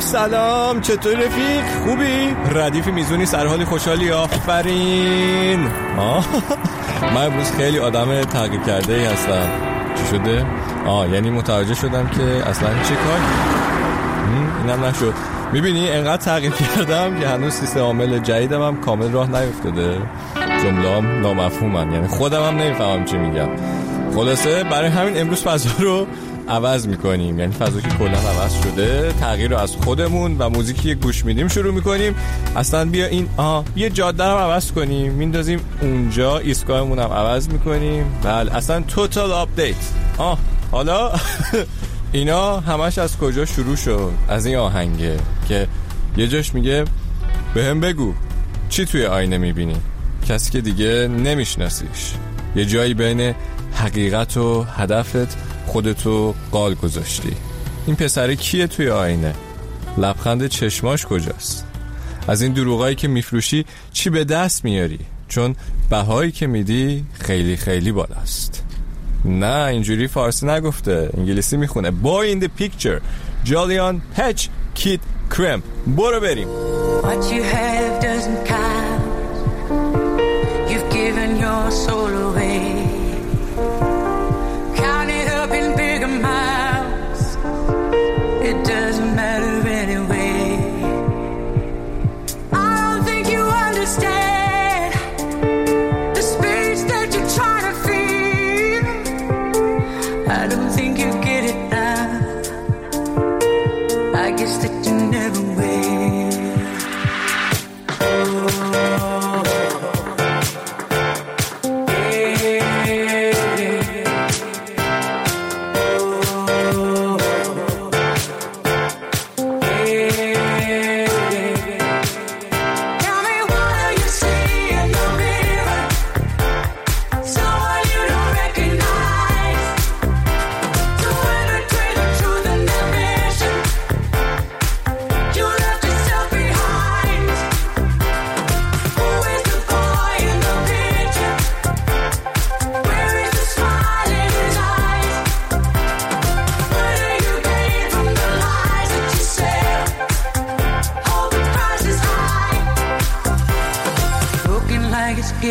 سلام چطور رفیق؟ خوبی؟ ردیفی میزونی سرحالی خوشحالی آفرین. من امروز خیلی آدم تغییر کرده ای هستم. چی شده؟ یعنی متوجه شدم که اصلا چه کار؟ اینم نشد. میبینی انقدر تغییر کردم که هنوز سیستم عامل جدیدم هم کامل راه نیفتاده. جمله‌ام نامفهومن، یعنی خودم هم نمیفهمم چی میگم. خلاصه برای همین امروز فضا رو عوض میکنیم، یعنی فضا که کلا عوض شده، تغییر رو از خودمون و موزیکی گوش میدیم شروع میکنیم. اصلا بیا این یه جاده رو عوض کنیم، میندازیم اونجا، ایستگاهمون هم عوض میکنیم. بله اصلا توتال آپدیت. حالا اینا همش از کجا شروع شد؟ از این آهنگه که یه جاش میگه بهم بگو چی توی آینه میبینی، کسی که دیگه نمیشناسیش. یه جایی بین حقیقت و هدفت خودتو قال گذاشتی. این پسره کیه توی آینه؟ لبخند چشماش کجاست؟ از این دروغایی که میفروشی چی به دست میاری؟ چون بهایی که میدی خیلی خیلی بالاست. نه اینجوری فارسی نگفته، انگلیسی میخونه. Boy in the Picture Jolyon Patch Kid Krem. برو بریم. What you have doesn't count. You've given your soul away.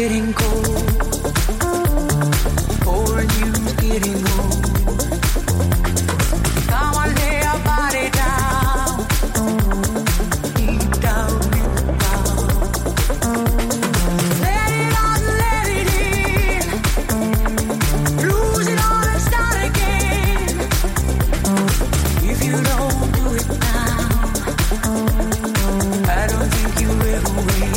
Getting cold, pouring you getting old. Come on, lay your body down, deep down in the ground. Let it out, let it in, lose it all and start again. If you don't do it now, I don't think you ever will.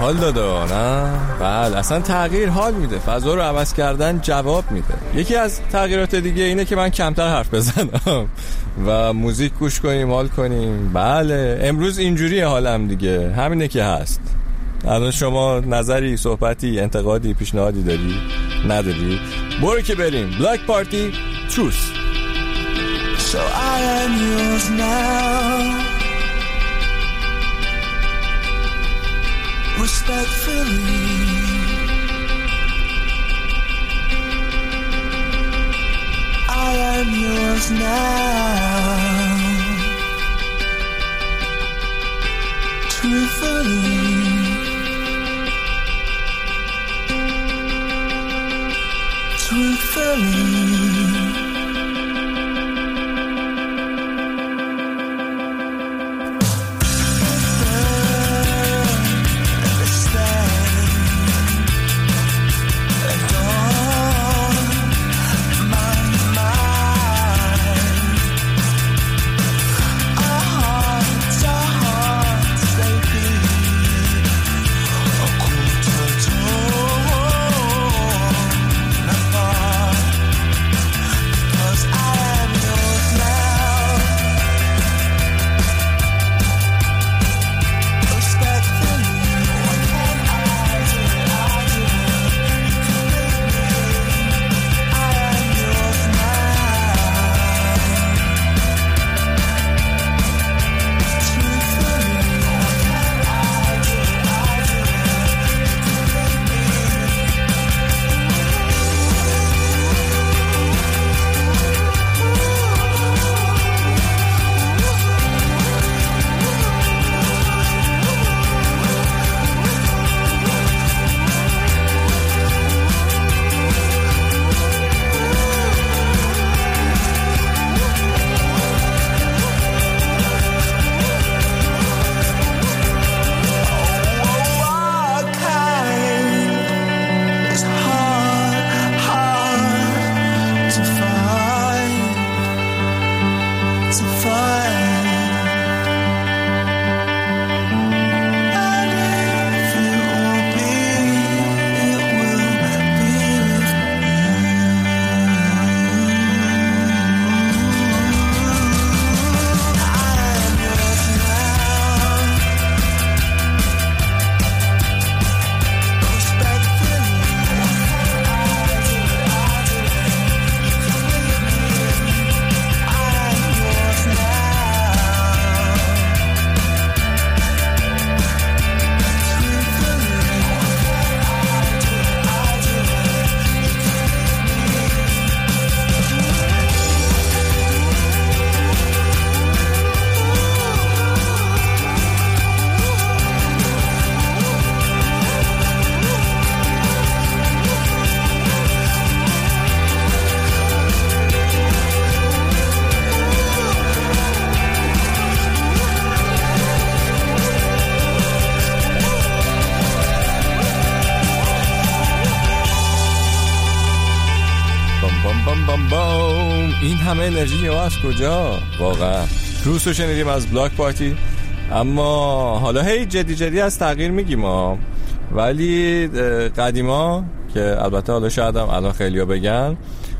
حال دادا نه؟ بله اصلا تغییر حال میده، فضا رو عوض کردن جواب میده. یکی از تغییرات دیگه اینه که من کمتر حرف بزنم و موزیک گوش کنیم، حال کنیم. بله امروز اینجوریه حالم دیگه، همینه که هست. الان شما نظری، صحبتی، انتقادی، پیشنهادی داری؟ نداری؟ برو که بریم. Bloc Party Truth. So I am yours now. respectfully. I am yours now, truthfully. Truthfully. همه انرژی یا از کجا واقعا؟ روسو شنیدیم از بلاک پارتی. اما حالا هی جدی از تغییر میگیم ما، ولی قدیما که البته حالا شاید هم الان خیلیا بگن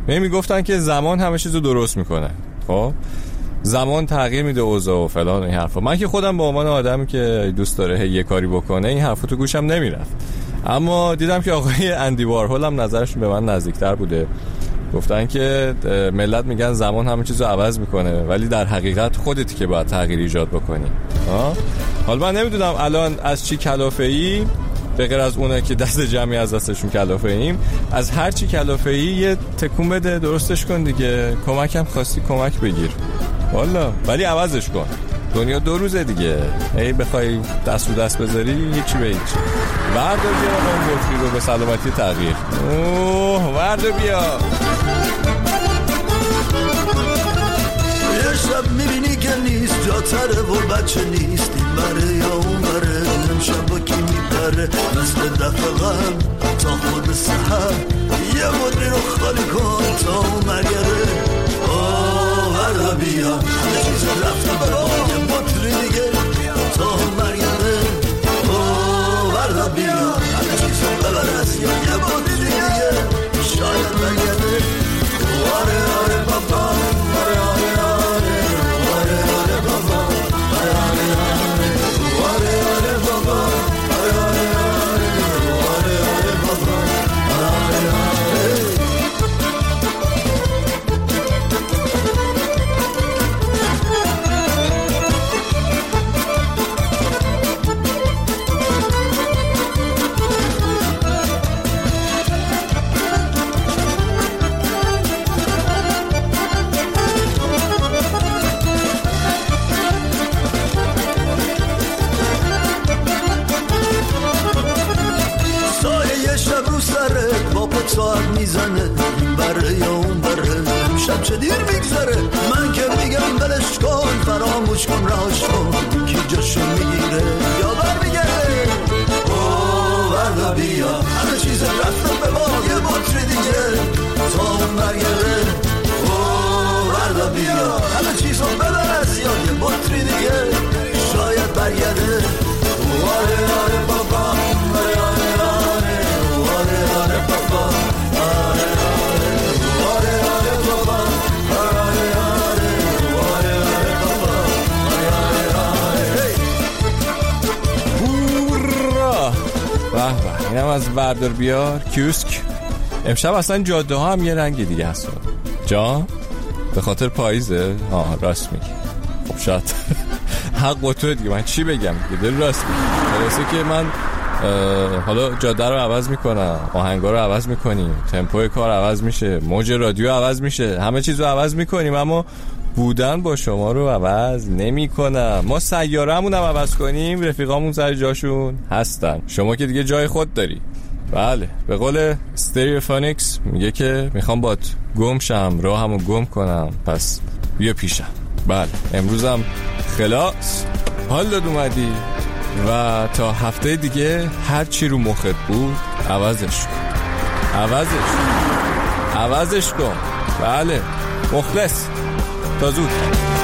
میگفتن که زمان همه چیزو درست میکنه. خب زمان تغییر میده اوضاع و فلان این حرفا. من که خودم به عنوان آدمی که دوست داره هی یه کاری بکنه این حرفا تو گوشم نمیرفت، اما دیدم که آقای اندی وارهول هم نظرشون به من نزدیکتر بوده. گفتن که ملت میگن زمان همه چیزو عوض میکنه، ولی در حقیقت خودتی که باید تغییر ایجاد بکنی. حالا من نمیدونم الان از چی کلافه‌ای، به غیر از اونه که دست جمعی از دستشون کلافه‌ایم، از هر چی کلافه‌ای یه تکون بده، درستش کن دیگه. کمکم خواستی کمک بگیر والا، ولی عوضش کن. دنیا دو روزه دیگه، ای بخوای دست رو دست بذاری هیچی به هیچ. ورد بیا من گفتی رو به سلامتی تغییر. اوه ورد بیا. یه شب میبینی که نیست، جا تره و بچه نیست، این بره یا اون بره، امشب با کی میپره مثل دفقم تا خود سهر. یه مدری رو خالی کن تا اون مگره. ورد بیا یه چیز رفته برای یه مدری دیگه تا اون مگره. ورد بیا یه چیز ببر از یا یه مدری دیگه شاید مگره. آره آره بابا، آره آره آره، آره آره بابا، آره آره آره. ساعت میزنه بره یا اون بره، شب چه دیر میگذره، من که میگم این بلش کن، فراموش کن، رهاش کن، کی جاشو میگیره یا بر میگره، او وردا بیا همه چیز رفتم به ما یه بطری دیگه تا اون برگره، او وردا بیا همه چیز رو ببر از یاد یه بطری دیگه شاید برگره، واره واره بابا به اینم از وردر بیار کیوسک. امشب اصلا جاده ها هم یه رنگ دیگه هست جا به خاطر پاییزه. آه راست میگی، خب شاید حق با تو دیگه، من چی بگم دیگه، راست میگی. درسته که من حالا جاده رو عوض میکنم، آهنگا رو عوض میکنیم، تمپوی کار عوض میشه، موج رادیو عوض میشه، همه چیز رو عوض میکنیم، اما بودن با شما رو عوض نمی کنم. ما سیاره‌مون هم عوض کنیم رفیقامون سر جاشون هستن، شما که دیگه جای خود داری. بله به قول استریوفونیکس میگه که میخوام بات گم شم، راهمو گم کنم، پس بیا پیشم. بله امروزم خلاص حالت اومدی و تا هفته دیگه هر چی رو مخت بود عوضش کن، عوضش کن. بله مخلص. تا زود.